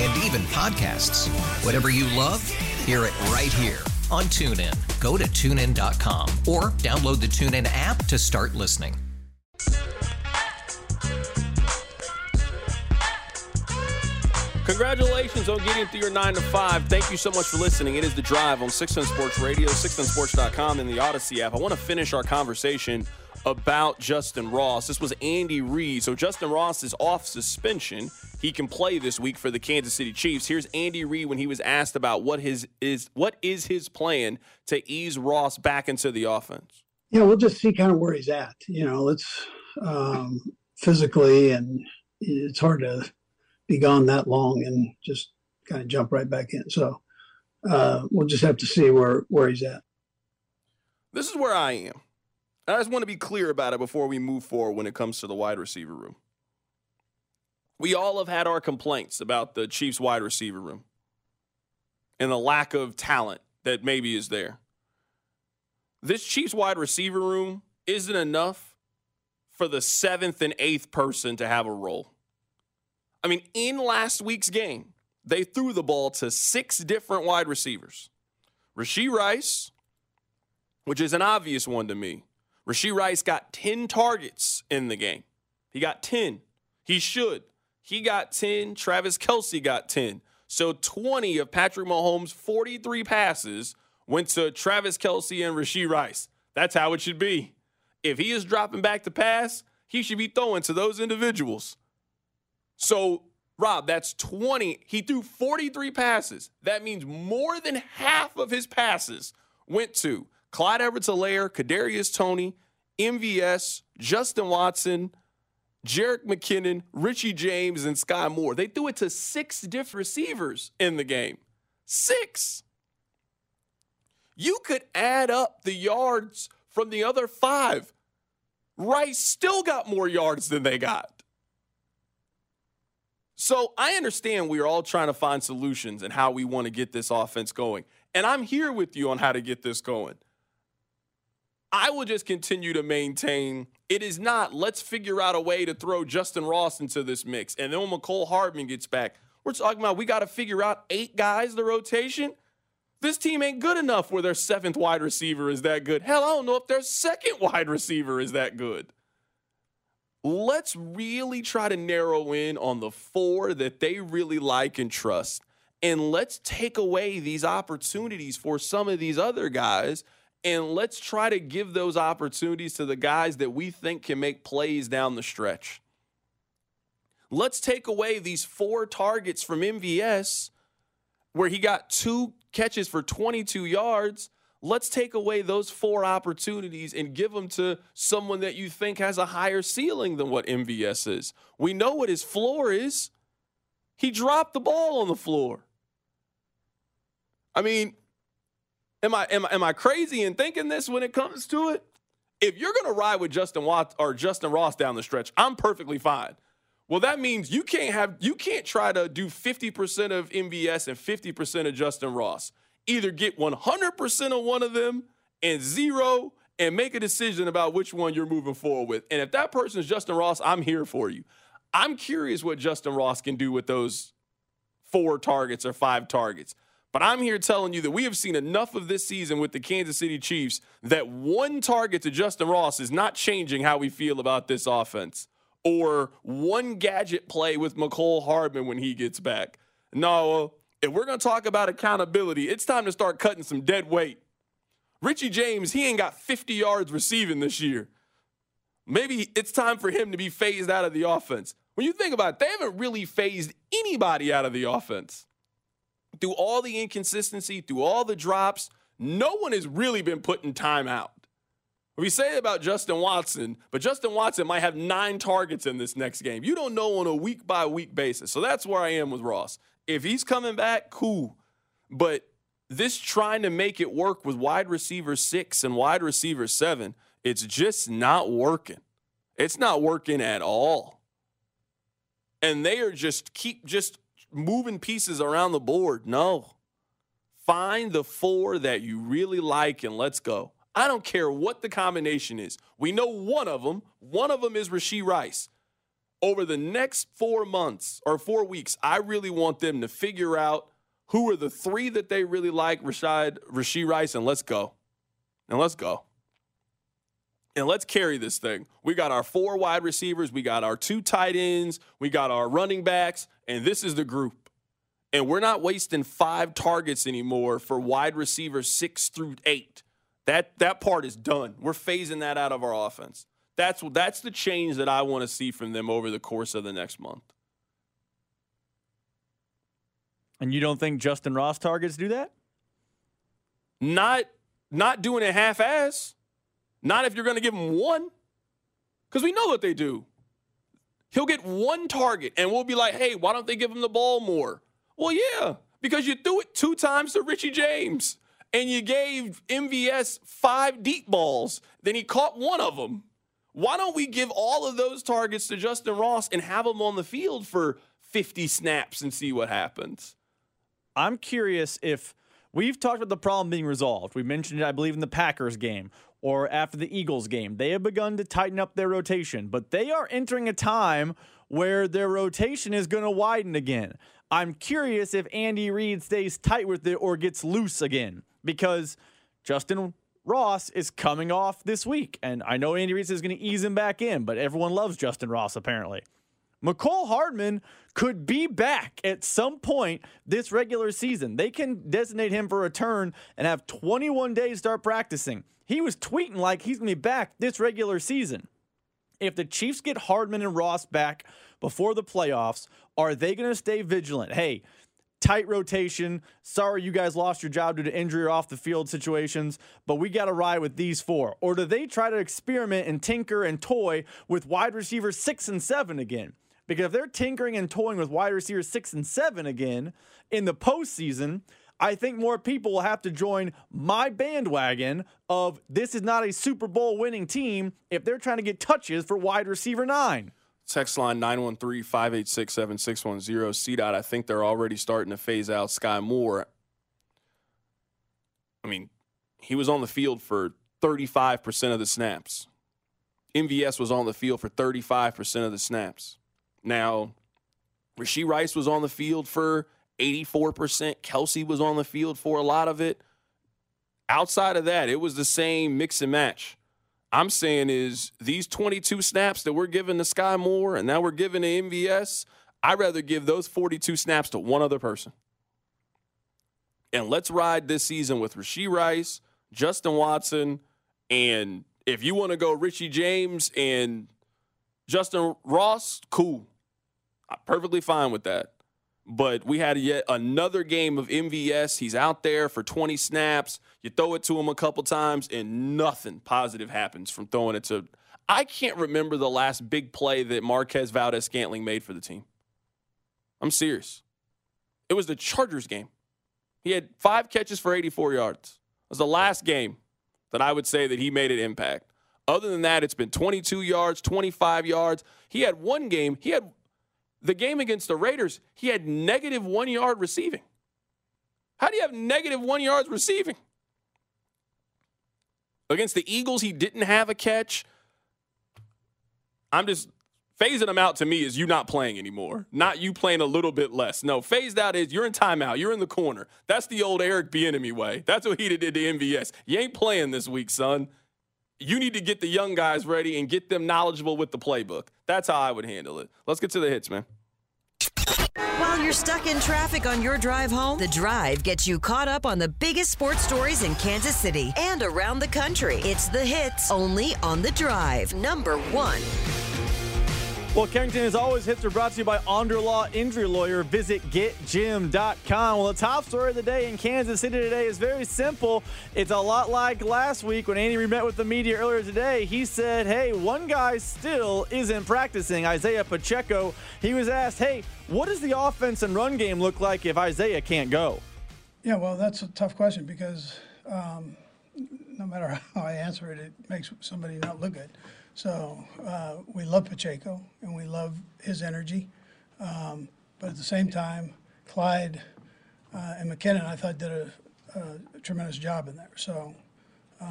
And even podcasts. Whatever you love, hear it right here on TuneIn. Go to TuneIn.com or download the TuneIn app to start listening. Congratulations on getting through your 9 to 5. Thank you so much for listening. It is The Drive on 610 Sports Radio, 610sports.com, and the Odyssey app. I want to finish our conversation about Justin Ross. This was Andy Reid. So Justin Ross is off suspension. He can play this week for the Kansas City Chiefs. Here's Andy Reid when he was asked about what is his plan to ease Ross back into the offense. Yeah, we'll just see kind of where he's at. You know, it's physically, and it's hard to be gone that long and just kind of jump right back in. So we'll just have to see where he's at. This is where I am. I just want to be clear about it before we move forward when it comes to the wide receiver room. We all have had our complaints about the Chiefs wide receiver room and the lack of talent that maybe is there. This Chiefs wide receiver room isn't enough for the 7th and 8th person to have a role. I mean, in last week's game, they threw the ball to 6 different wide receivers. Rashee Rice, which is an obvious one to me. Rashee Rice got 10 targets in the game. He got 10. He should. He got 10. Travis Kelce got 10. So 20 of Patrick Mahomes' 43 passes went to Travis Kelce and Rashee Rice. That's how it should be. If he is dropping back to pass, he should be throwing to those individuals. So, Rob, that's 20. He threw 43 passes. That means more than half of his passes went to Clyde Edwards-Helaire, Kadarius Toney, MVS, Justin Watson, Jerick McKinnon, Richie James, and Sky Moore. They threw it to 6 different receivers in the game. 6. You could add up the yards from the other 5. Rice still got more yards than they got. So I understand we are all trying to find solutions and how we want to get this offense going. And I'm here with you on how to get this going. I will just continue to maintain it is not let's figure out a way to throw Justin Ross into this mix. And then when Mecole Hardman gets back, we're talking about we got to figure out 8 guys, the rotation. This team ain't good enough where their 7th wide receiver is that good. Hell, I don't know if their 2nd wide receiver is that good. Let's really try to narrow in on the 4 that they really like and trust. And let's take away these opportunities for some of these other guys. And let's try to give those opportunities to the guys that we think can make plays down the stretch. Let's take away these 4 targets from MVS where he got 2 catches for 22 yards. Let's take away those 4 opportunities and give them to someone that you think has a higher ceiling than what MVS is. We know what his floor is. He dropped the ball on the floor. I mean, Am I crazy in thinking this when it comes to it? If you're going to ride with Justin Watts or Justin Ross down the stretch, I'm perfectly fine. Well, that means you can't try to do 50% of MVS and 50% of Justin Ross. Either get 100% of one of them and 0 and make a decision about which one you're moving forward with. And if that person is Justin Ross, I'm here for you. I'm curious what Justin Ross can do with those 4 targets or 5 targets. But I'm here telling you that we have seen enough of this season with the Kansas City Chiefs that 1 target to Justin Ross is not changing how we feel about this offense, or 1 gadget play with Mecole Hardman when he gets back. No, if we're going to talk about accountability, it's time to start cutting some dead weight. Richie James, he ain't got 50 yards receiving this year. Maybe it's time for him to be phased out of the offense. When you think about it, they haven't really phased anybody out of the offense. Through all the inconsistency, through all the drops, no one has really been put in timeout. We say it about Justin Watson, but Justin Watson might have 9 targets in this next game. You don't know on a week-by-week basis. So that's where I am with Ross. If he's coming back, cool. But this trying to make it work with wide receiver 6 and wide receiver 7, it's just not working. It's not working at all. And they are just moving pieces around the board. No. Find the 4 that you really like and let's go. I don't care what the combination is. We know one of them. One of them is Rashee Rice. Over the next 4 months or 4 weeks, I really want them to figure out who are the 3 that they really like, Rashee Rice, and let's go. And let's go. And let's carry this thing. We got our 4 wide receivers. We got our 2 tight ends. We got our running backs. And this is the group. And we're not wasting 5 targets anymore for wide receiver 6 through 8. That part is done. We're phasing that out of our offense. That's the change that I want to see from them over the course of the next month. And you don't think Justin Ross targets do that? Not doing it half-ass. Not if you're going to give him one. Because we know what they do. He'll get one target, and we'll be like, hey, why don't they give him the ball more? Well, yeah, because you threw it 2 times to Richie James. And you gave MVS 5 deep balls. Then he caught one of them. Why don't we give all of those targets to Justin Ross and have him on the field for 50 snaps and see what happens? I'm curious if we've talked about the problem being resolved. We mentioned it, I believe, in the Packers game or after the Eagles game. They have begun to tighten up their rotation, but they are entering a time where their rotation is going to widen again. I'm curious if Andy Reid stays tight with it or gets loose again, because Justin Ross is coming off this week. And I know Andy Reid is going to ease him back in, but everyone loves Justin Ross apparently. Mecole Hardman could be back at some point this regular season. They can designate him for return and have 21 days to start practicing. He was tweeting like he's going to be back this regular season. If the Chiefs get Hardman and Ross back before the playoffs, are they going to stay vigilant? Hey, tight rotation. Sorry you guys lost your job due to injury or off the field situations, but we got to ride with these 4. Or do they try to experiment and tinker and toy with wide receiver 6 and 7 again? Because if they're tinkering and toying with wide receiver 6 and 7 again in the postseason, I think more people will have to join my bandwagon of this is not a Super Bowl winning team if they're trying to get touches for wide receiver 9. Text line 913-586-7610. CDOT, I think they're already starting to phase out Sky Moore. I mean, he was on the field for 35% of the snaps. MVS was on the field for 35% of the snaps. Now, Rashee Rice was on the field for 84%. Kelce was on the field for a lot of it. Outside of that, it was the same mix and match. I'm saying is these 22 snaps that we're giving to Sky Moore and now we're giving to MVS, I'd rather give those 42 snaps to one other person. And let's ride this season with Rashee Rice, Justin Watson, and if you want to go Richie James and Justin Ross, cool. I'm perfectly fine with that. But we had yet another game of MVS. He's out there for 20 snaps. You throw it to him a couple times, and nothing positive happens from throwing it to – I can't remember the last big play that Marquez Valdes-Scantling made for the team. I'm serious. It was the Chargers game. He had 5 catches for 84 yards. It was the last game that I would say that he made an impact. Other than that, it's been 22 yards, 25 yards. He had one game – the game against the Raiders, he had negative -1 yard receiving. How do you have negative -1 yards receiving? Against the Eagles, he didn't have a catch. I'm just phasing him out to me is you not playing anymore, not you playing a little bit less. No, phased out is you're in timeout. You're in the corner. That's the old Eric Bieniemy way. That's what he did to MVS. You ain't playing this week, son. You need to get the young guys ready and get them knowledgeable with the playbook. That's how I would handle it. Let's get to the hits, man. While you're stuck in traffic on your drive home, The Drive gets you caught up on the biggest sports stories in Kansas City and around the country. It's the hits only on The Drive, #1. Well, Carrington, as always, hits are brought to you by Onderlaw Injury Lawyer. Visit getjim.com. Well, the top story of the day in Kansas City today is very simple. It's a lot like last week when Andy Reid met with the media earlier today. He said, hey, one guy still isn't practicing, Isaiah Pacheco. He was asked, hey, what does the offense and run game look like if Isaiah can't go? Yeah, well, that's a tough question because no matter how I answer it, it makes somebody not look good. So we love Pacheco, and we love his energy. But at the same time, Clyde and McKinnon, I thought, did a tremendous job in there. So I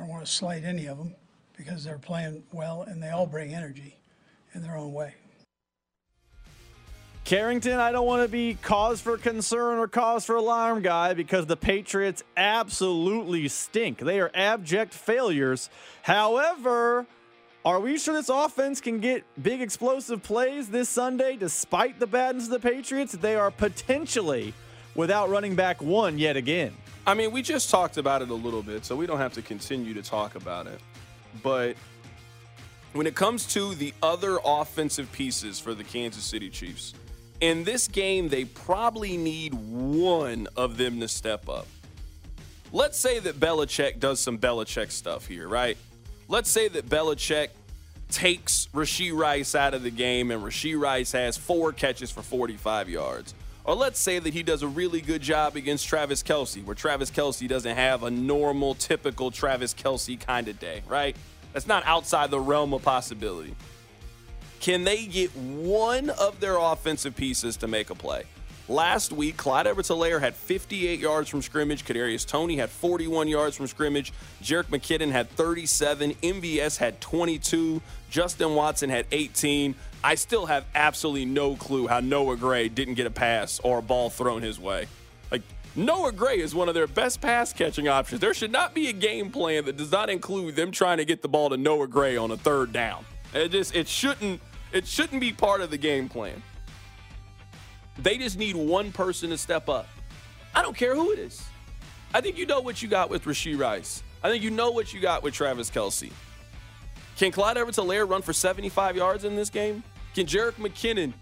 don't want to slight any of them because they're playing well, and they all bring energy in their own way. Carrington, I don't want to be cause for concern or cause for alarm guy because the Patriots absolutely stink. They are abject failures. However, are we sure this offense can get big explosive plays this Sunday despite the badness of the Patriots? They are potentially without running back one yet again. I mean, we just talked about it a little bit, so we don't have to continue to talk about it. But when it comes to the other offensive pieces for the Kansas City Chiefs, in this game, they probably need one of them to step up. Let's say that Belichick does some Belichick stuff here, right? Let's say that Belichick takes Rashee Rice out of the game and Rashee Rice has 4 catches for 45 yards. Or let's say that he does a really good job against Travis Kelce, where Travis Kelce doesn't have a normal, typical Travis Kelce kind of day, right? That's not outside the realm of possibility. Can they get one of their offensive pieces to make a play? Last week, Clyde Edwards-Helaire had 58 yards from scrimmage. Kadarius Toney had 41 yards from scrimmage. Jerick McKinnon had 37. MVS had 22. Justin Watson had 18. I still have absolutely no clue how Noah Gray didn't get a pass or a ball thrown his way. Like, Noah Gray is one of their best pass-catching options. There should not be a game plan that does not include them trying to get the ball to Noah Gray on a third down. It shouldn't be part of the game plan. They just need one person to step up. I don't care who it is. I think you know what you got with Rashee Rice. I think you know what you got with Travis Kelce. Can Clyde Edwards-Helaire run for 75 yards in this game? Can Jerick McKinnon?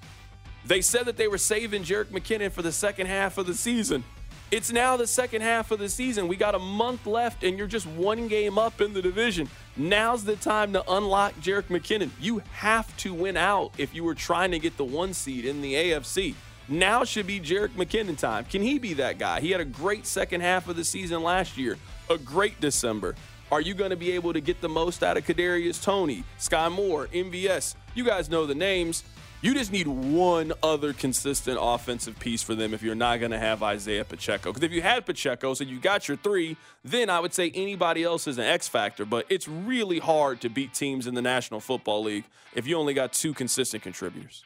They said that they were saving Jerick McKinnon for the second half of the season. It's now the second half of the season. We got a month left, and you're just one game up in the division. Now's the time to unlock Jerick McKinnon. You have to win out if you were trying to get the 1 seed in the AFC. Now should be Jerick McKinnon time. Can he be that guy? He had a great second half of the season last year, a great December. Are you going to be able to get the most out of Kadarius Toney, Sky Moore, MVS? You guys know the names. You just need one other consistent offensive piece for them if you're not going to have Isaiah Pacheco. Because if you had Pacheco, so you got your 3, then I would say anybody else is an X factor. But it's really hard to beat teams in the National Football League if you only got 2 consistent contributors.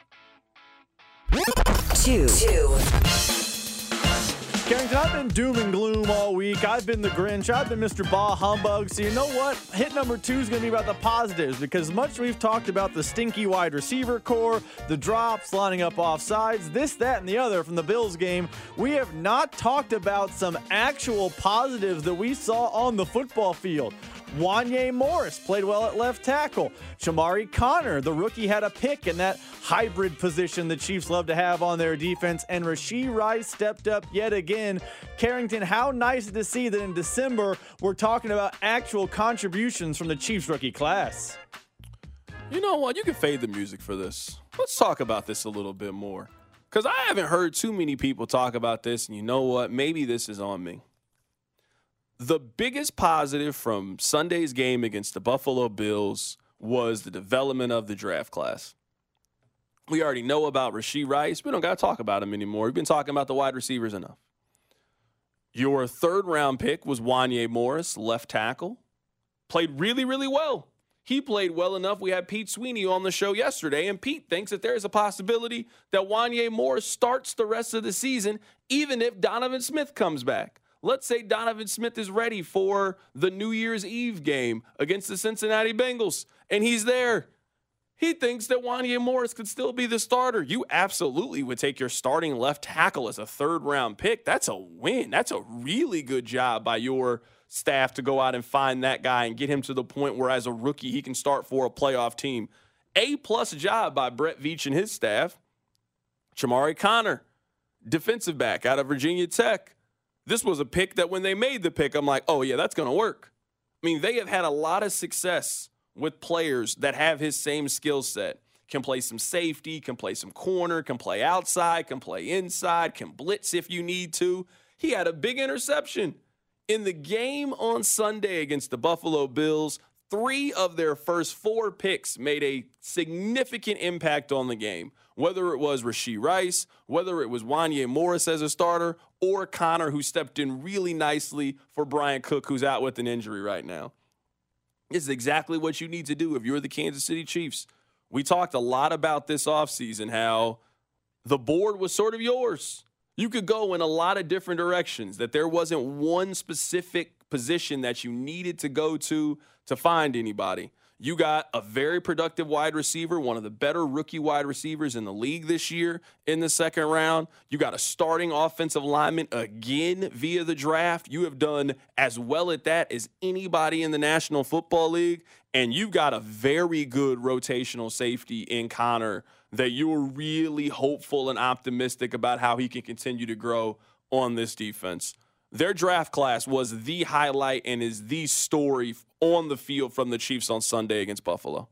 Carrington, I've been doom and gloom all week. I've been the Grinch. I've been Mr. Bah Humbug. So you know what? Hit number 2 is going to be about the positives because much as we've talked about the stinky wide receiver core, the drops, lining up offsides, this, that, and the other from the Bills game, we have not talked about some actual positives that we saw on the football field. Wanya Morris played well at left tackle. Chamarri Conner, the rookie, had a pick in that hybrid position the Chiefs love to have on their defense. And Rashee Rice stepped up yet again. Carrington, how nice to see that in December we're talking about actual contributions from the Chiefs rookie class. You know what? You can fade the music for this. Let's talk about this a little bit more. Because I haven't heard too many people talk about this. And you know what? Maybe this is on me. The biggest positive from Sunday's game against the Buffalo Bills was the development of the draft class. We already know about Rashee Rice. We don't got to talk about him anymore. We've been talking about the wide receivers enough. Your 3rd-round pick was Wanya Morris, left tackle. Played really, really well. He played well enough. We had Pete Sweeney on the show yesterday, and Pete thinks that there is a possibility that Wanya Morris starts the rest of the season, even if Donovan Smith comes back. Let's say Donovan Smith is ready for the New Year's Eve game against the Cincinnati Bengals, and he's there. He thinks that Wanya Morris could still be the starter. You absolutely would take your starting left tackle as a third-round pick. That's a win. That's a really good job by your staff to go out and find that guy and get him to the point where, as a rookie, he can start for a playoff team. A-plus job by Brett Veach and his staff. Chamarri Conner, defensive back out of Virginia Tech. This was a pick that when they made the pick, I'm like, oh, yeah, that's going to work. I mean, they have had a lot of success with players that have his same skill set, can play some safety, can play some corner, can play outside, can play inside, can blitz if you need to. He had a big interception in the game on Sunday against the Buffalo Bills. 3 of their first 4 picks made a significant impact on the game, whether it was Rashee Rice, whether it was Wanya Morris as a starter, or Connor, who stepped in really nicely for Brian Cook, who's out with an injury right now. This is exactly what you need to do if you're the Kansas City Chiefs. We talked a lot about this offseason, how the board was sort of yours. You could go in a lot of different directions, that there wasn't one specific position that you needed to go to find anybody. You got a very productive wide receiver, one of the better rookie wide receivers in the league this year in the second round. You got a starting offensive lineman again via the draft. You have done as well at that as anybody in the National Football League. And you've got a very good rotational safety in Connor that you were really hopeful and optimistic about how he can continue to grow on this defense. Their draft class was the highlight and is the story on the field from the Chiefs on Sunday against Buffalo.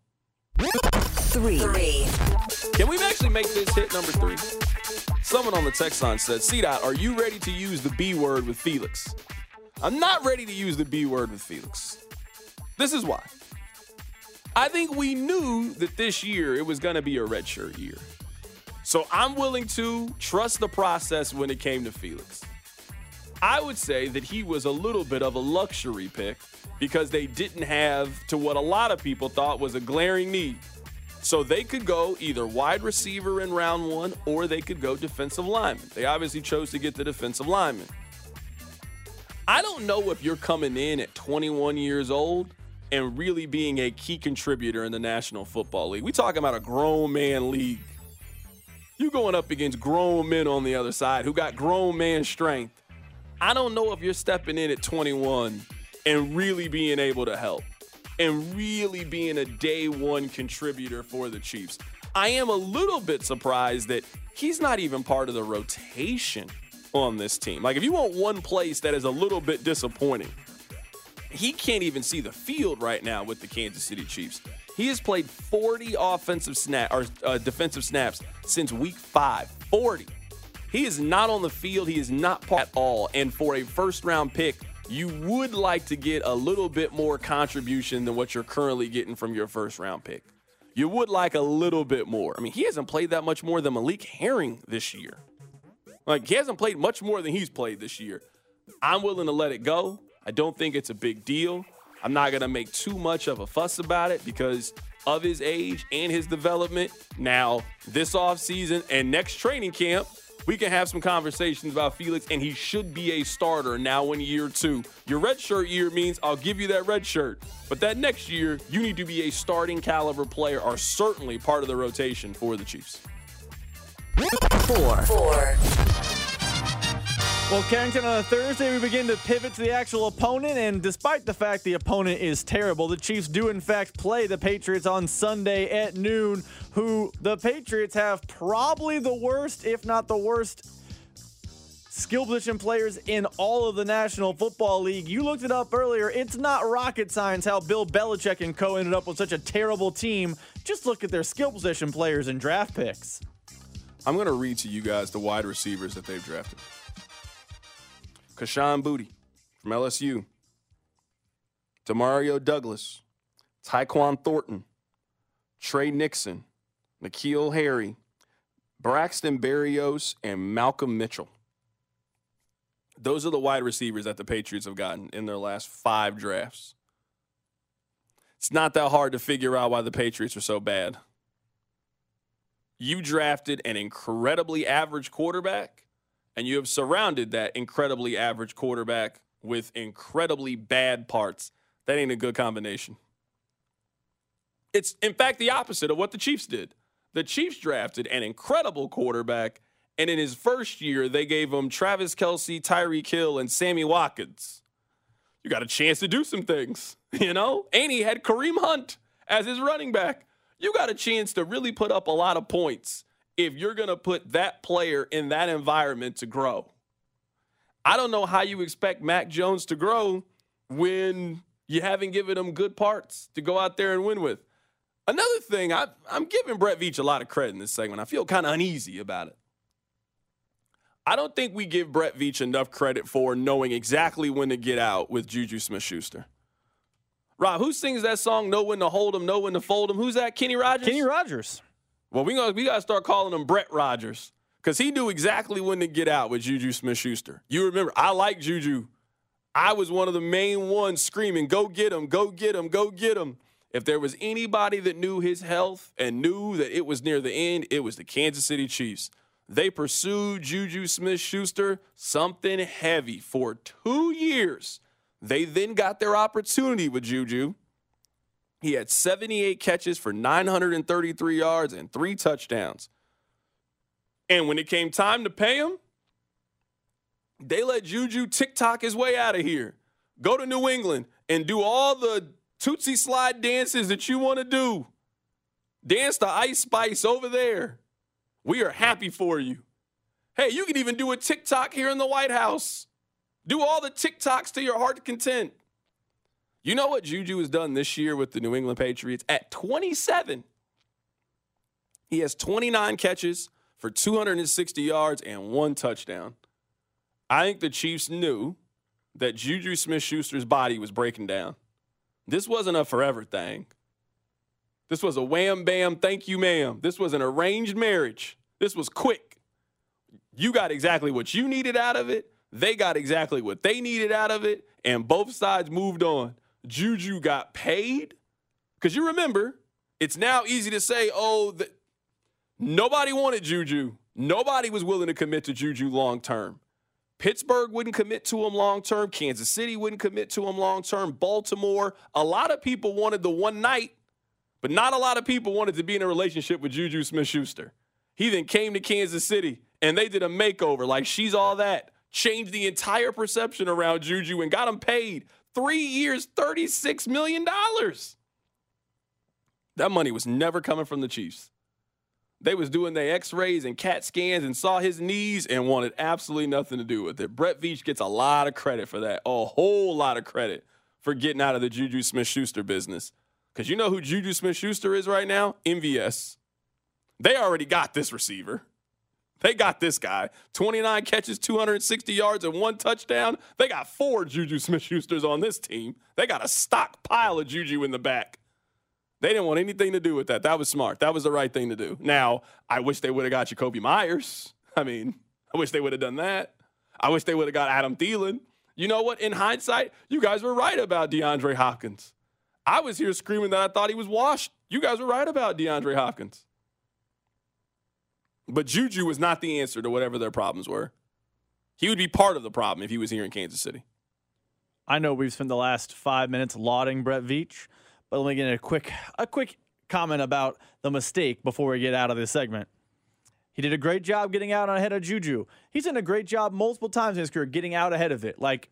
3. Can we actually make this hit number 3? Someone on the text line said, C-Dot, are you ready to use the B word with Felix? I'm not ready to use the B word with Felix. This is why. I think we knew that this year it was going to be a redshirt year. So I'm willing to trust the process when it came to Felix. I would say that he was a little bit of a luxury pick because they didn't have to what a lot of people thought was a glaring need. So they could go either wide receiver in round 1 or they could go defensive lineman. They obviously chose to get the defensive lineman. I don't know if you're coming in at 21 years old and really being a key contributor in the National Football League. We're talking about a grown man league. You're going up against grown men on the other side who got grown man strength. I don't know if you're stepping in at 21 and really being able to help and really being a day one contributor for the Chiefs. I am a little bit surprised that he's not even part of the rotation on this team. Like, if you want one place that is a little bit disappointing, he can't even see the field right now with the Kansas City Chiefs. He has played 40 defensive snaps since week 5. 40. He is not on the field. He is not part at all. And for a first-round pick, you would like to get a little bit more contribution than what you're currently getting from your first-round pick. You would like a little bit more. I mean, he hasn't played that much more than Malik Herring this year. Like, he hasn't played much more than he's played this year. I'm willing to let it go. I don't think it's a big deal. I'm not going to make too much of a fuss about it because of his age and his development. Now, this offseason and next training camp, we can have some conversations about Felix, and he should be a starter now in year 2. Your redshirt year means I'll give you that red shirt, but that next year, you need to be a starting caliber player or certainly part of the rotation for the Chiefs. 4. Well, Carrington, on a Thursday, we begin to pivot to the actual opponent, and despite the fact the opponent is terrible, the Chiefs do, in fact, play the Patriots on Sunday at noon, who the Patriots have probably the worst, if not the worst, skill position players in all of the National Football League. You looked it up earlier. It's not rocket science how Bill Belichick and co. ended up with such a terrible team. Just look at their skill position players and draft picks. I'm going to read to you guys the wide receivers that they've drafted. Kashon Booty from LSU, Demario Douglas, Tyquan Thornton, Trey Nixon, N'Keal Harry, Braxton Berrios, and Malcolm Mitchell. Those are the wide receivers that the Patriots have gotten in their last 5 drafts. It's not that hard to figure out why the Patriots are so bad. You drafted an incredibly average quarterback, and you have surrounded that incredibly average quarterback with incredibly bad parts. That ain't a good combination. It's, in fact, the opposite of what the Chiefs did. The Chiefs drafted an incredible quarterback, and in his first year, they gave him Travis Kelce, Tyreek Hill, and Sammy Watkins. You got a chance to do some things, you know? And he had Kareem Hunt as his running back. You got a chance to really put up a lot of points if you're going to put that player in that environment to grow. I don't know how you expect Mac Jones to grow when you haven't given him good parts to go out there and win with. Another thing, I'm giving Brett Veach a lot of credit in this segment. I feel kind of uneasy about it. I don't think we give Brett Veach enough credit for knowing exactly when to get out with Juju Smith-Schuster. Rob, who sings that song, Know When to Hold 'Em, Know When to Fold 'Em? Who's that, Kenny Rogers? Kenny Rogers. Well, we got to start calling him Brett Rogers because he knew exactly when to get out with Juju Smith-Schuster. You remember, I like Juju. I was one of the main ones screaming, go get him, go get him, go get him. If there was anybody that knew his health and knew that it was near the end, it was the Kansas City Chiefs. They pursued Juju Smith-Schuster, something heavy, for 2 years. They then got their opportunity with Juju. He had 78 catches for 933 yards and 3 touchdowns. And when it came time to pay him, they let Juju tick-tock his way out of here. Go to New England and do all the Tootsie Slide dances that you want to do. Dance the Ice Spice over there. We are happy for you. Hey, you can even do a TikTok here in the White House. Do all the TikToks to your heart's content. You know what Juju has done this year with the New England Patriots? At 27, he has 29 catches for 260 yards and 1 touchdown. I think the Chiefs knew that Juju Smith-Schuster's body was breaking down. This wasn't a forever thing. This was a wham, bam, thank you, ma'am. This was an arranged marriage. This was quick. You got exactly what you needed out of it. They got exactly what they needed out of it. And both sides moved on. Juju got paid. Because you remember, it's now easy to say, oh, nobody wanted Juju. Nobody was willing to commit to Juju long term. Pittsburgh wouldn't commit to him long-term. Kansas City wouldn't commit to him long-term. Baltimore, a lot of people wanted the one night, but not a lot of people wanted to be in a relationship with Juju Smith-Schuster. He then came to Kansas City, and they did a makeover like she's all that, changed the entire perception around Juju and got him paid 3 years, $36 million. That money was never coming from the Chiefs. They was doing their x-rays and CAT scans and saw his knees and wanted absolutely nothing to do with it. Brett Veach gets a lot of credit for that, a whole lot of credit for getting out of the Juju Smith-Schuster business. Because you know who Juju Smith-Schuster is right now? MVS. They already got this receiver. They got this guy. 29 catches, 260 yards, and 1 touchdown. They got 4 Juju Smith-Schusters on this team. They got a stockpile of Juju in the back. They didn't want anything to do with that. That was smart. That was the right thing to do. Now, I wish they would have got Jakobi Meyers. I wish they would have done that. I wish they would have got Adam Thielen. You know what? In hindsight, you guys were right about DeAndre Hopkins. I was here screaming that I thought he was washed. You guys were right about DeAndre Hopkins. But Juju was not the answer to whatever their problems were. He would be part of the problem if he was here in Kansas City. I know we've spent the last 5 minutes lauding Brett Veach. But let me get a quick comment about the mistake before we get out of this segment. He did a great job getting out ahead of Juju. He's done a great job multiple times in his career getting out ahead of it. Like,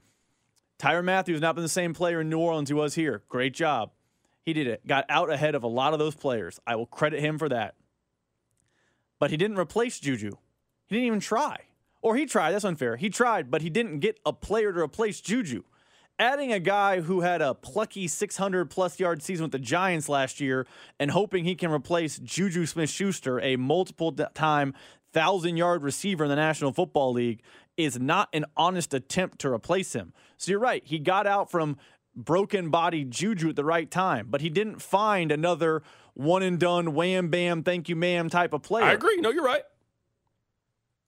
Tyrann Mathieu has not been the same player in New Orleans he was here. Great job. He did it. Got out ahead of a lot of those players. I will credit him for that. But he didn't replace Juju. He didn't even try. Or he tried. That's unfair. He tried, but he didn't get a player to replace Juju. Adding a guy who had a plucky 600-plus yard season with the Giants last year and hoping he can replace Juju Smith-Schuster, a multiple-time 1,000-yard receiver in the National Football League, is not an honest attempt to replace him. So you're right. He got out from broken-body Juju at the right time, but he didn't find another one-and-done, wham-bam, thank-you-ma'am type of player. I agree. No, you're right.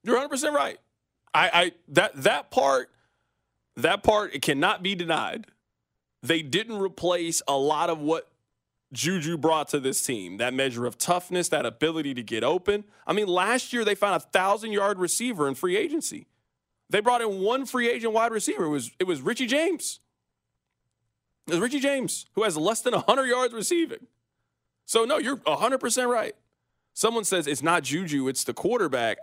You're 100% right. That part, it cannot be denied. They didn't replace a lot of what Juju brought to this team. That measure of toughness, that ability to get open. Last year they found a 1,000-yard receiver in free agency. They brought in one free agent wide receiver. It was Richie James. It was Richie James, who has less than 100 yards receiving. So, no, you're 100% right. Someone says it's not Juju, it's the quarterback.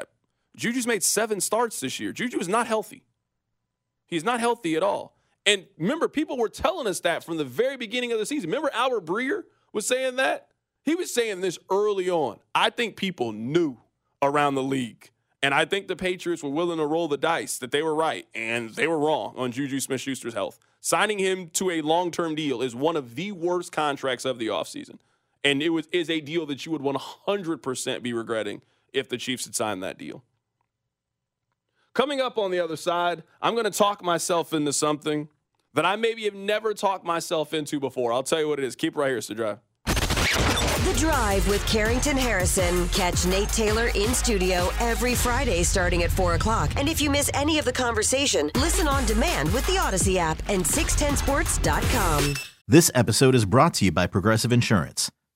Juju's made 7 starts this year. Juju is not healthy. He's not healthy at all. And remember, people were telling us that from the very beginning of the season. Remember Albert Breer was saying that? He was saying this early on. I think people knew around the league. And I think the Patriots were willing to roll the dice that they were right, and they were wrong on Juju Smith-Schuster's health. Signing him to a long-term deal is one of the worst contracts of the offseason. And it is a deal that you would 100% be regretting if the Chiefs had signed that deal. Coming up on the other side, I'm going to talk myself into something that I maybe have never talked myself into before. I'll tell you what it is. Keep it right here. It's The Drive. The Drive with Carrington Harrison. Catch Nate Taylor in studio every Friday starting at 4 o'clock. And if you miss any of the conversation, listen on demand with the Odyssey app and 610sports.com. This episode is brought to you by Progressive Insurance.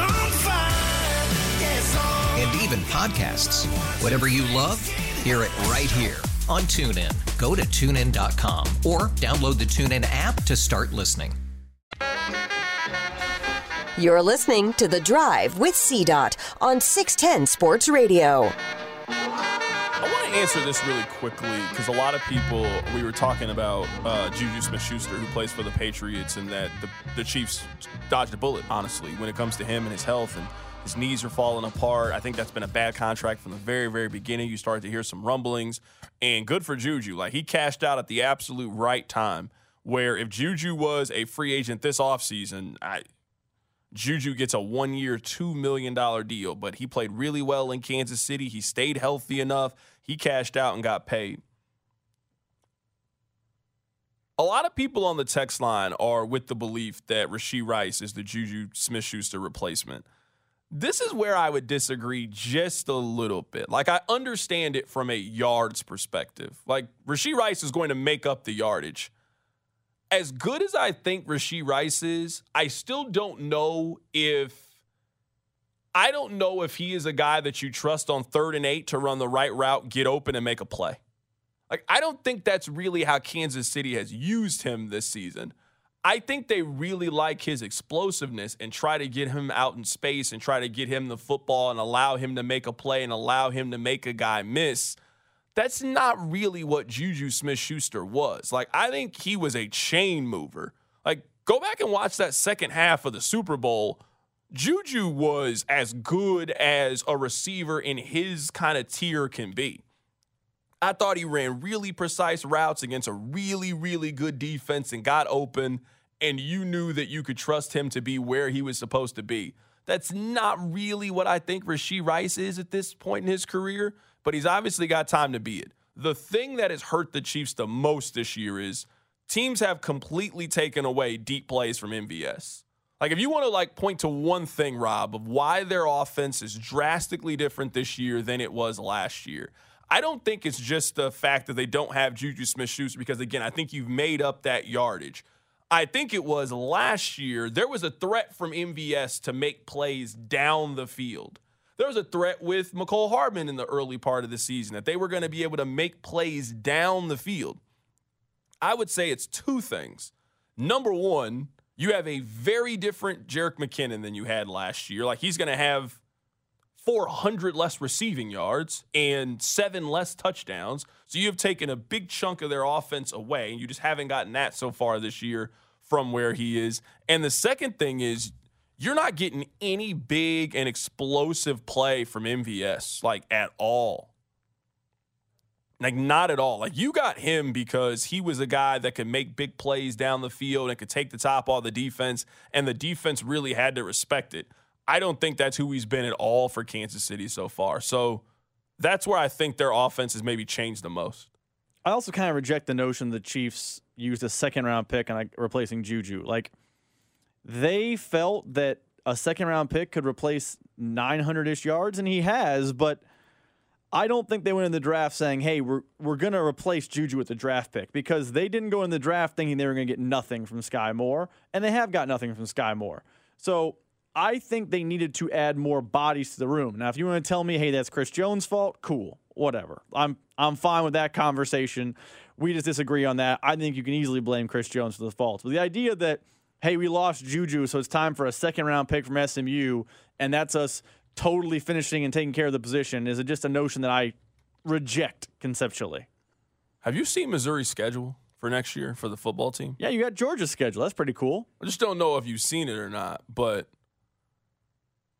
on fire. Yes, oh. And even podcasts. Whatever you love, hear it right here on TuneIn. Go to TuneIn.com or download the TuneIn app to start listening. You're listening to The Drive with CDOT on 610 Sports Radio. I want to answer this really quickly because a lot of people, we were talking about Juju Smith-Schuster, who plays for the Patriots, and that the Chiefs dodged a bullet, honestly, when it comes to him and his health, and his knees are falling apart. I think that's been a bad contract from the very, very beginning. You started to hear some rumblings, and good for Juju. Like, he cashed out at the absolute right time, where if Juju was a free agent this offseason, Juju gets a 1-year, $2 million deal, but he played really well in Kansas City. He stayed healthy enough. He cashed out and got paid. A lot of people on the text line are with the belief that Rashee Rice is the Juju Smith-Schuster replacement. This is where I would disagree just a little bit. Like, I understand it from a yards perspective. Like, Rashee Rice is going to make up the yardage. As good as I think Rashee Rice is, I still don't know if he is a guy that you trust on 3rd and 8 to run the right route, get open, and make a play. Like, I don't think that's really how Kansas City has used him this season. I think they really like his explosiveness and try to get him out in space and try to get him the football and allow him to make a play and allow him to make a guy miss. That's not really what Juju Smith-Schuster was. Like, I think he was a chain mover. Like, go back and watch that second half of the Super Bowl. Juju was as good as a receiver in his kind of tier can be. I thought he ran really precise routes against a really, really good defense and got open, and you knew that you could trust him to be where he was supposed to be. That's not really what I think Rashee Rice is at this point in his career, but he's obviously got time to be it. The thing that has hurt the Chiefs the most this year is teams have completely taken away deep plays from MVS. Like, if you want to, like, point to one thing, Rob, of why their offense is drastically different this year than it was last year, I don't think it's just the fact that they don't have Juju Smith-Schuster, because, again, I think you've made up that yardage. I think it was last year there was a threat from MVS to make plays down the field. There was a threat with Mecole Hardman in the early part of the season that they were going to be able to make plays down the field. I would say it's two things. Number one, you have a very different Jerick McKinnon than you had last year. Like, he's going to have 400 less receiving yards and 7 less touchdowns. So you have taken a big chunk of their offense away, and you just haven't gotten that so far this year from where he is. And the second thing is you're not getting any big and explosive play from MVS, like, at all. Like, not at all. Like, you got him because he was a guy that could make big plays down the field and could take the top off the defense, and the defense really had to respect it. I don't think that's who he's been at all for Kansas City so far. So that's where I think their offense has maybe changed the most. I also kind of reject the notion the Chiefs used a second-round pick and replacing Juju. Like, they felt that a second-round pick could replace 900-ish yards, and he has, but I don't think they went in the draft saying, hey, we're going to replace Juju with the draft pick, because they didn't go in the draft thinking they were going to get nothing from Sky Moore, and they have got nothing from Sky Moore. So I think they needed to add more bodies to the room. Now, if you want to tell me, hey, that's Chris Jones' fault, cool, whatever. I'm fine with that conversation. We just disagree on that. I think you can easily blame Chris Jones for the faults. But the idea that, hey, we lost Juju, so it's time for a second-round pick from SMU, and that's us – totally finishing and taking care of the position is just a notion that I reject conceptually. Have you seen Missouri's schedule for next year for the football team? Yeah, you got Georgia's schedule. That's pretty cool. I just don't know if you've seen it or not, but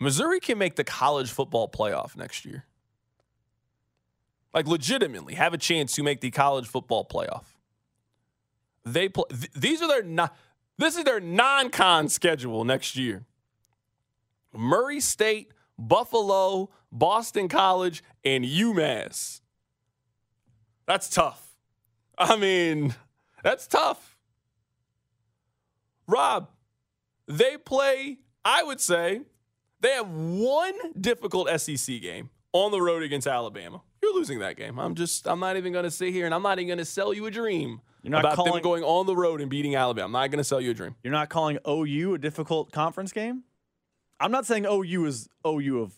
Missouri can make the college football playoff next year. Like, legitimately have a chance to make the college football playoff. They play. This is their non-con schedule next year. Murray State, Buffalo, Boston College, and UMass. That's tough. I mean, that's tough. Rob, they play, I would say, they have one difficult SEC game on the road against Alabama. You're losing that game. I'm not even going to sit here and I'm not even going to sell you a dream about them going on the road and beating Alabama. I'm not going to sell you a dream. You're not calling OU a difficult conference game? I'm not saying OU is OU of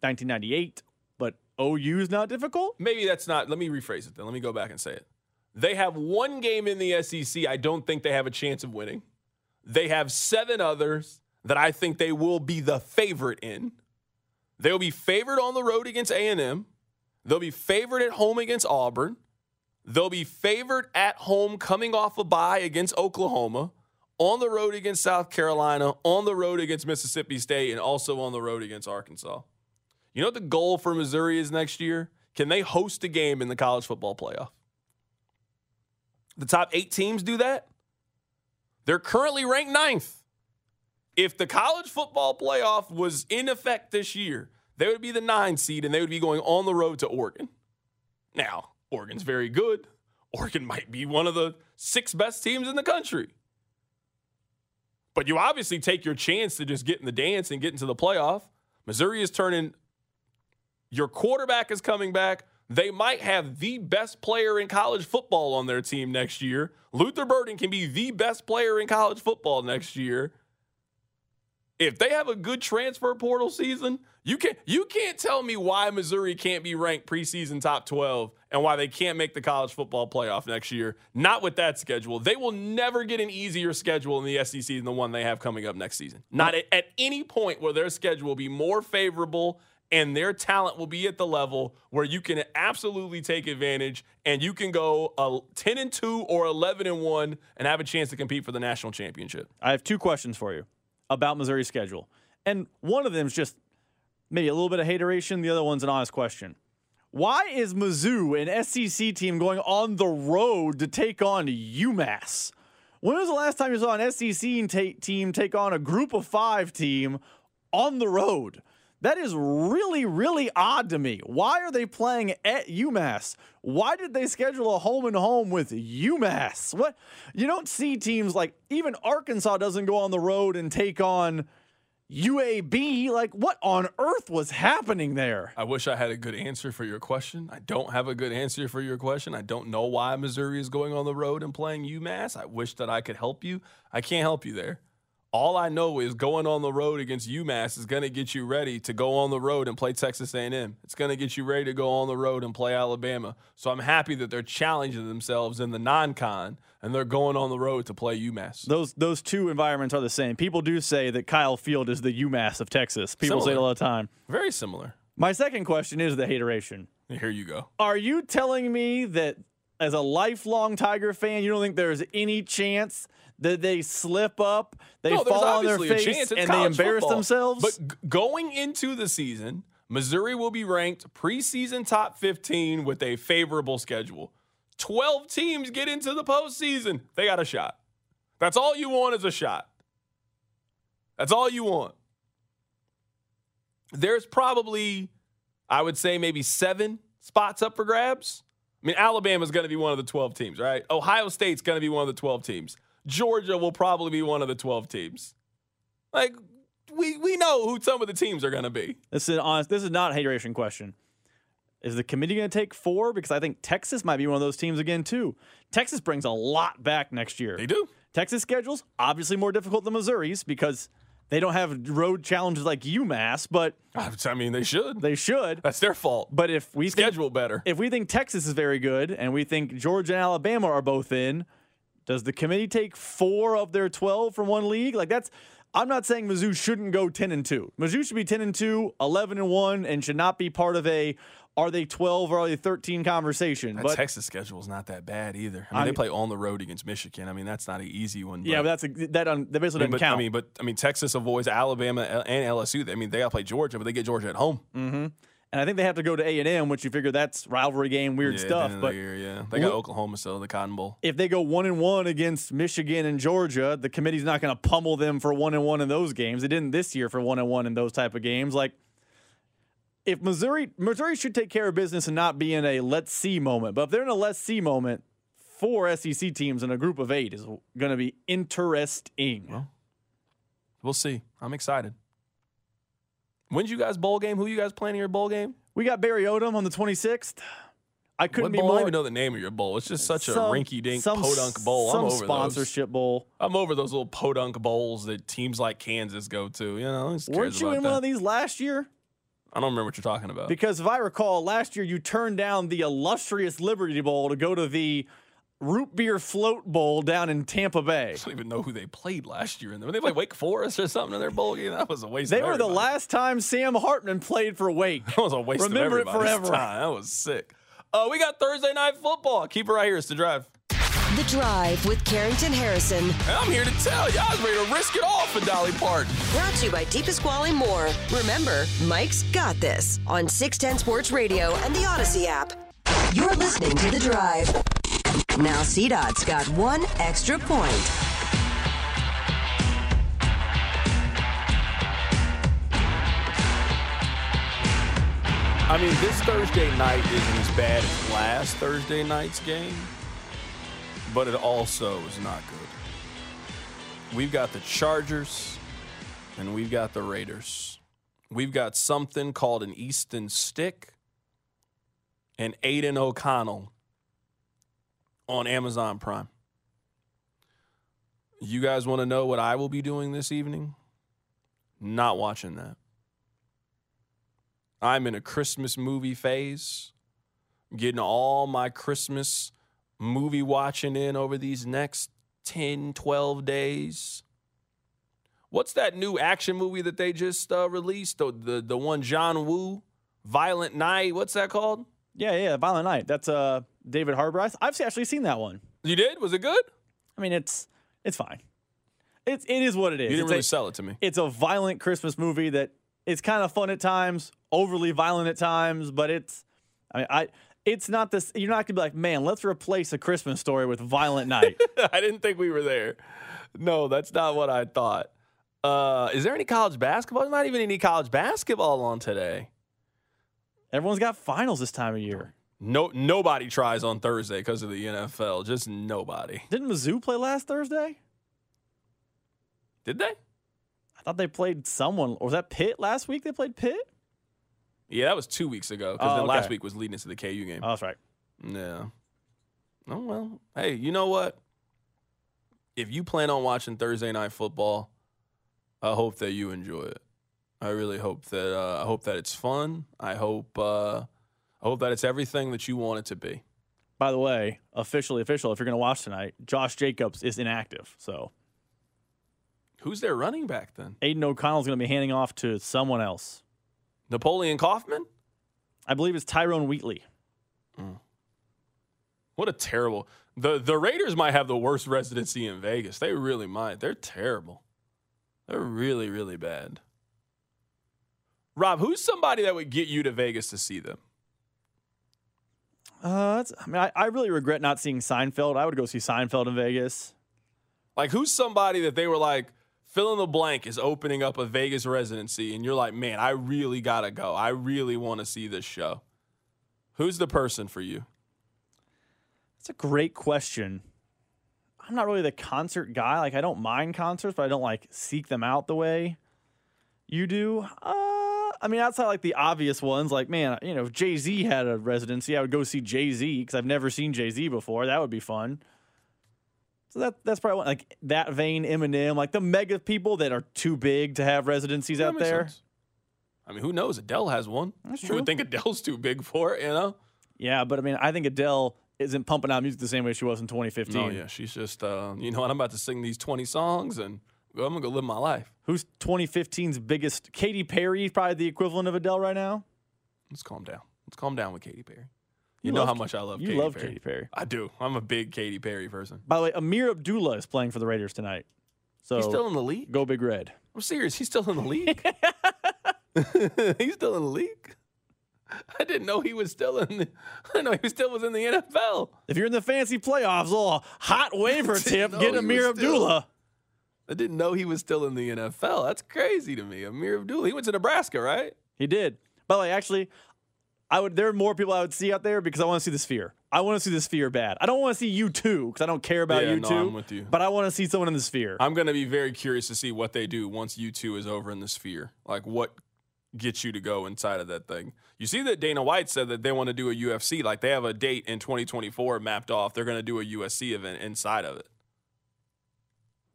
1998, but OU is not difficult? Maybe that's not. Let me rephrase it then. Let me go back and say it. They have one game in the SEC I don't think they have a chance of winning. They have 7 others that I think they will be the favorite in. They'll be favored on the road against A&M. They'll be favored at home against Auburn. They'll be favored at home coming off a bye against Oklahoma. On the road against South Carolina, on the road against Mississippi State, and also on the road against Arkansas. You know what the goal for Missouri is next year? Can they host a game in the college football playoff? The top 8 teams do that. They're currently ranked 9th. If the college football playoff was in effect this year, they would be the 9 seed, and they would be going on the road to Oregon. Now, Oregon's very good. Oregon might be one of the 6 best teams in the country. But you obviously take your chance to just get in the dance and get into the playoff. Missouri is turning. Your quarterback is coming back. They might have the best player in college football on their team next year. Luther Burden can be the best player in college football next year. If they have a good transfer portal season, you can't tell me why Missouri can't be ranked preseason top 12 and why they can't make the college football playoff next year. Not with that schedule. They will never get an easier schedule in the SEC than the one they have coming up next season. Not at any point where their schedule will be more favorable and their talent will be at the level where you can absolutely take advantage and you can go 10-2 or 11-1 and have a chance to compete for the national championship. I have 2 questions for you about Missouri's schedule. And one of them is just maybe a little bit of hateration. The other one's an honest question. Why is Mizzou, an SEC team, going on the road to take on UMass? When was the last time you saw an SEC team take on a group of 5 team on the road? That is really, really odd to me. Why are they playing at UMass? Why did they schedule a home-and-home with UMass? What? You don't see teams like even Arkansas doesn't go on the road and take on UAB. Like, what on earth was happening there? I wish I had a good answer for your question. I don't have a good answer for your question. I don't know why Missouri is going on the road and playing UMass. I wish that I could help you. I can't help you there. All I know is going on the road against UMass is going to get you ready to go on the road and play Texas A&M. It's going to get you ready to go on the road and play Alabama. So I'm happy that they're challenging themselves in the non-con, and they're going on the road to play UMass. Those two environments are the same. People do say that Kyle Field is the UMass of Texas. People say it all the time. Very similar. My second question is the hateration. Here you go. Are you telling me that as a lifelong Tiger fan, you don't think there's any chance that they slip up, fall on their face, and they embarrass themselves? But going into the season, Missouri will be ranked preseason top 15 with a favorable schedule. 12 teams get into the postseason. They got a shot. That's all you want is a shot. That's all you want. There's probably, I would say, maybe 7 spots up for grabs. I mean, Alabama's going to be one of the 12 teams, right? Ohio State's going to be one of the 12 teams. Georgia will probably be one of the 12 teams. Like, we know who some of the teams are going to be. This is not a hateration question. Is the committee going to take 4? Because I think Texas might be one of those teams again, too. Texas brings a lot back next year. They do. Texas schedule's obviously more difficult than Missouri's because they don't have road challenges like UMass, but I mean, they should. They should. That's their fault. But if we schedule better, if we think Texas is very good and we think Georgia and Alabama are both in, does the committee take 4 of their 12 from one league? Like, that's, I'm not saying Mizzou shouldn't go 10-2. Mizzou should be 10-2, 11-1, and should not be part of a are they 12 or are they 13 conversation. But Texas schedule is not that bad either. I mean, they play on the road against Michigan. I mean, that's not an easy one. Yeah, but that basically doesn't count. I mean, Texas avoids Alabama and LSU. I mean, they got to play Georgia, but they get Georgia at home. Mm-hmm. And I think they have to go to A&M, which you figure that's rivalry game, weird stuff. But the year, they got Oklahoma, so the Cotton Bowl. If they go 1-1 against Michigan and Georgia, the committee's not going to pummel them for 1-1 in those games. They didn't this year for 1-1 in those type of games. Like, if Missouri should take care of business and not be in a let's see moment. But if they're in a let's see moment, 4 SEC teams in a group of 8 is going to be interesting. Well, we'll see. I'm excited. When's you guys bowl game? Who you guys playing in your bowl game? We got Barry Odom on the 26th. I couldn't be more. I don't even know the name of your bowl. It's just such a rinky-dink podunk bowl. I'm over sponsorship those. Bowl. I'm over those little podunk bowls that teams like Kansas go to. You know, weren't you in one of these last year? I don't remember what you're talking about. Because if I recall, last year you turned down the illustrious Liberty Bowl to go to the Root Beer Float Bowl down in Tampa Bay. I don't even know who they played last year in there. They played Wake Forest or something in their bowl game. That was a waste of everybody. They were the last time Sam Hartman played for Wake. That was a waste of everybody's time. Remember it forever. That was sick. We got Thursday Night Football. Keep it right here. It's The Drive. The Drive with Carrington Harrison. And I'm here to tell you, I was ready to risk it all for Dolly Parton. Brought to you by DePasquale Moore. Remember, Mike's got this on 610 Sports Radio and the Odyssey app. You're listening to The Drive. Now CDOT's got one extra point. I mean, this Thursday night isn't as bad as last Thursday night's game, but it also is not good. We've got the Chargers, and we've got the Raiders. We've got something called an Easton Stick and Aiden O'Connell on Amazon Prime. You guys want to know what I will be doing this evening? Not watching that. I'm in a Christmas movie phase, getting all my Christmas movie watching in over these next 10, 12 days. What's that new action movie that they just released? The one John Woo, Violent Night. What's that called? Yeah, Violent Night. That's David Harbour. I've actually seen that one. You did? Was it good? I mean, it's fine. It is what it is. You didn't really sell it to me. It's a violent Christmas movie that it's kind of fun at times, overly violent at times, but it's not this. You're not gonna be like, man, let's replace A Christmas Story with Violent Night. I didn't think we were there. No, that's not what I thought. Is there any college basketball? There's not even any college basketball on today. Everyone's got finals this time of year. No, nobody tries on Thursday because of the NFL. Just nobody. Didn't Mizzou play last Thursday? Did they? I thought they played someone. Or was that Pitt last week? They played Pitt? Yeah, that was 2 weeks ago because last week was leading into the KU game. Oh, that's right. Yeah. Oh, well. Hey, you know what? If you plan on watching Thursday Night Football, I hope that you enjoy it. I really hope that it's fun. I hope that it's everything that you want it to be. By the way, official, if you're going to watch tonight, Josh Jacobs is inactive. So, who's their running back then? Aiden O'Connell is going to be handing off to someone else. Napoleon Kaufman? I believe it's Tyrone Wheatley. Mm. What a terrible. The Raiders might have the worst residency in Vegas. They really might. They're terrible. They're really, really bad. Rob, who's somebody that would get you to Vegas to see them? I really regret not seeing Seinfeld. I would go see Seinfeld in Vegas. Like, who's somebody that they were like, fill in the blank is opening up a Vegas residency, and you're like, man, I really got to go. I really want to see this show. Who's the person for you? That's a great question. I'm not really the concert guy. Like, I don't mind concerts, but I don't, like, seek them out the way you do. I mean, outside, like, the obvious ones, like, man, you know, if Jay-Z had a residency, I would go see Jay-Z because I've never seen Jay-Z before. That would be fun. So that's probably one. Like, that vein, Eminem, like, the mega people that are too big to have residencies out there. Sense. I mean, who knows? Adele has one. That's true. You would think Adele's too big for it, you know? Yeah, but, I mean, I think Adele isn't pumping out music the same way she was in 2015. Oh, yeah. She's just, you know what, I'm about to sing these 20 songs, and I'm going to go live my life. Who's 2015's biggest? Katy Perry, probably the equivalent of Adele right now. Let's calm down. Let's calm down with Katy Perry. You know how much I love Katy Perry. You love Katy Perry. I do. I'm a big Katy Perry person. By the way, Amir Abdullah is playing for the Raiders tonight. So he's still in the league? Go Big Red. I'm serious. He's still in the league? He's still in the league? I didn't know he was still in the. I know he still was in the NFL. If you're in the fantasy playoffs, little hot waiver tip, get Amir Abdullah. I didn't know he was still in the NFL. That's crazy to me. Amir Abdullah. He went to Nebraska, right? He did. By the way, actually, there are more people I would see out there because I want to see the Sphere. I want to see the Sphere bad. I don't want to see you two because I don't care about you two. No, I'm with you. But I want to see someone in the Sphere. I'm going to be very curious to see what they do once you two is over in the Sphere. Like what gets you to go inside of that thing. You see that Dana White said that they want to do a UFC. Like they have a date in 2024 mapped off. They're going to do a USC event inside of it.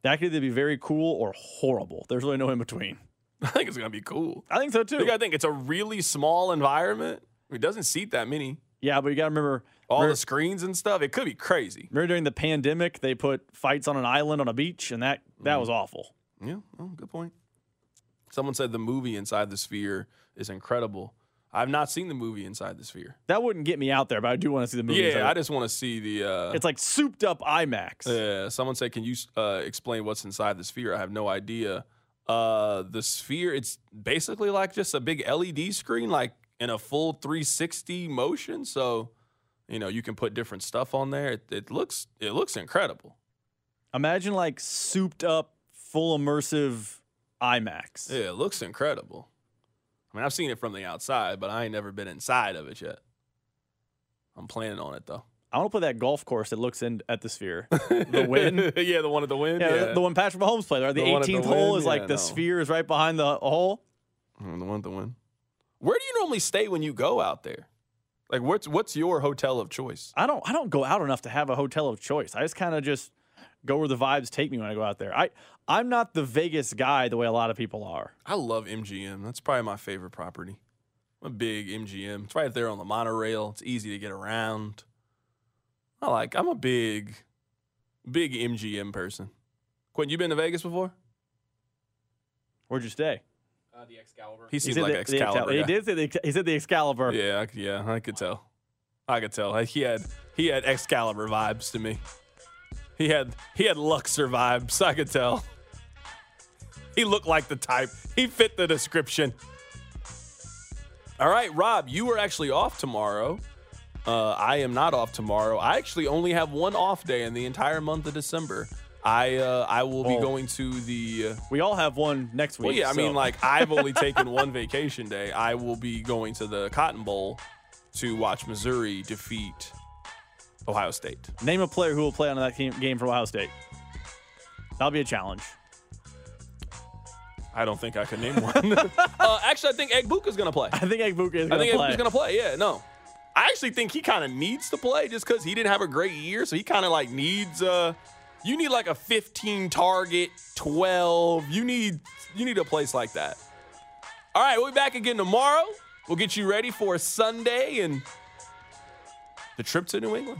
That could either be very cool or horrible. There's really no in between. I think it's going to be cool. I think so too. You got to think it's a really small environment. It doesn't seat that many. Yeah, but you got to remember all the screens and stuff. It could be crazy. Remember during the pandemic, they put fights on an island on a beach, and that was awful. Yeah, well, good point. Someone said the movie Inside the Sphere is incredible. I've not seen the movie Inside the Sphere. That wouldn't get me out there, but I do want to see the movie. Yeah, I just want to see the... it's like souped up IMAX. Yeah, someone said, can you explain what's inside the Sphere? I have no idea. The Sphere, it's basically like just a big LED screen, like in a full 360 motion. So, you know, you can put different stuff on there. It looks incredible. Imagine like souped up, full immersive IMAX. Yeah, it looks incredible. I mean, I've seen it from the outside, but I ain't never been inside of it yet. I'm planning on it, though. I want to play that golf course that looks in at the Sphere. The Wynn. Yeah, the one at the Wynn. Yeah, yeah. The one Patrick Mahomes played. Right? The 18th hole is like the Sphere is right behind the hole. The one at the Wynn. Where do you normally stay when you go out there? Like, what's your hotel of choice? I don't go out enough to have a hotel of choice. I just kind of just go where the vibes take me when I go out there. I'm not the Vegas guy the way a lot of people are. I love MGM. That's probably my favorite property. I'm a big MGM. It's right there on the monorail. It's easy to get around. I'm a big MGM person. Quentin, you been to Vegas before? Where'd you stay? The Excalibur. He seems like Excalibur. He did say he said the Excalibur. Yeah, I could tell. He had Excalibur vibes to me. He had Luxor vibes, I could tell. He looked like the type. He fit the description. All right, Rob, you are actually off tomorrow. I am not off tomorrow. I actually only have one off day in the entire month of December. I will be going to the... we all have one next week. Well, yeah, so. I mean, I've only taken one vacation day. I will be going to the Cotton Bowl to watch Missouri defeat Ohio State. Name a player who will play on that game for Ohio State. That'll be a challenge. I don't think I could name one. Actually, I think Egbuka is going to play. I think Egbuka is going to play. Yeah, no. I actually think he kind of needs to play just because he didn't have a great year, so he kind of needs You need like a 15 target, 12. You need a place like that. All right, we'll be back again tomorrow. We'll get you ready for Sunday and the trip to New England.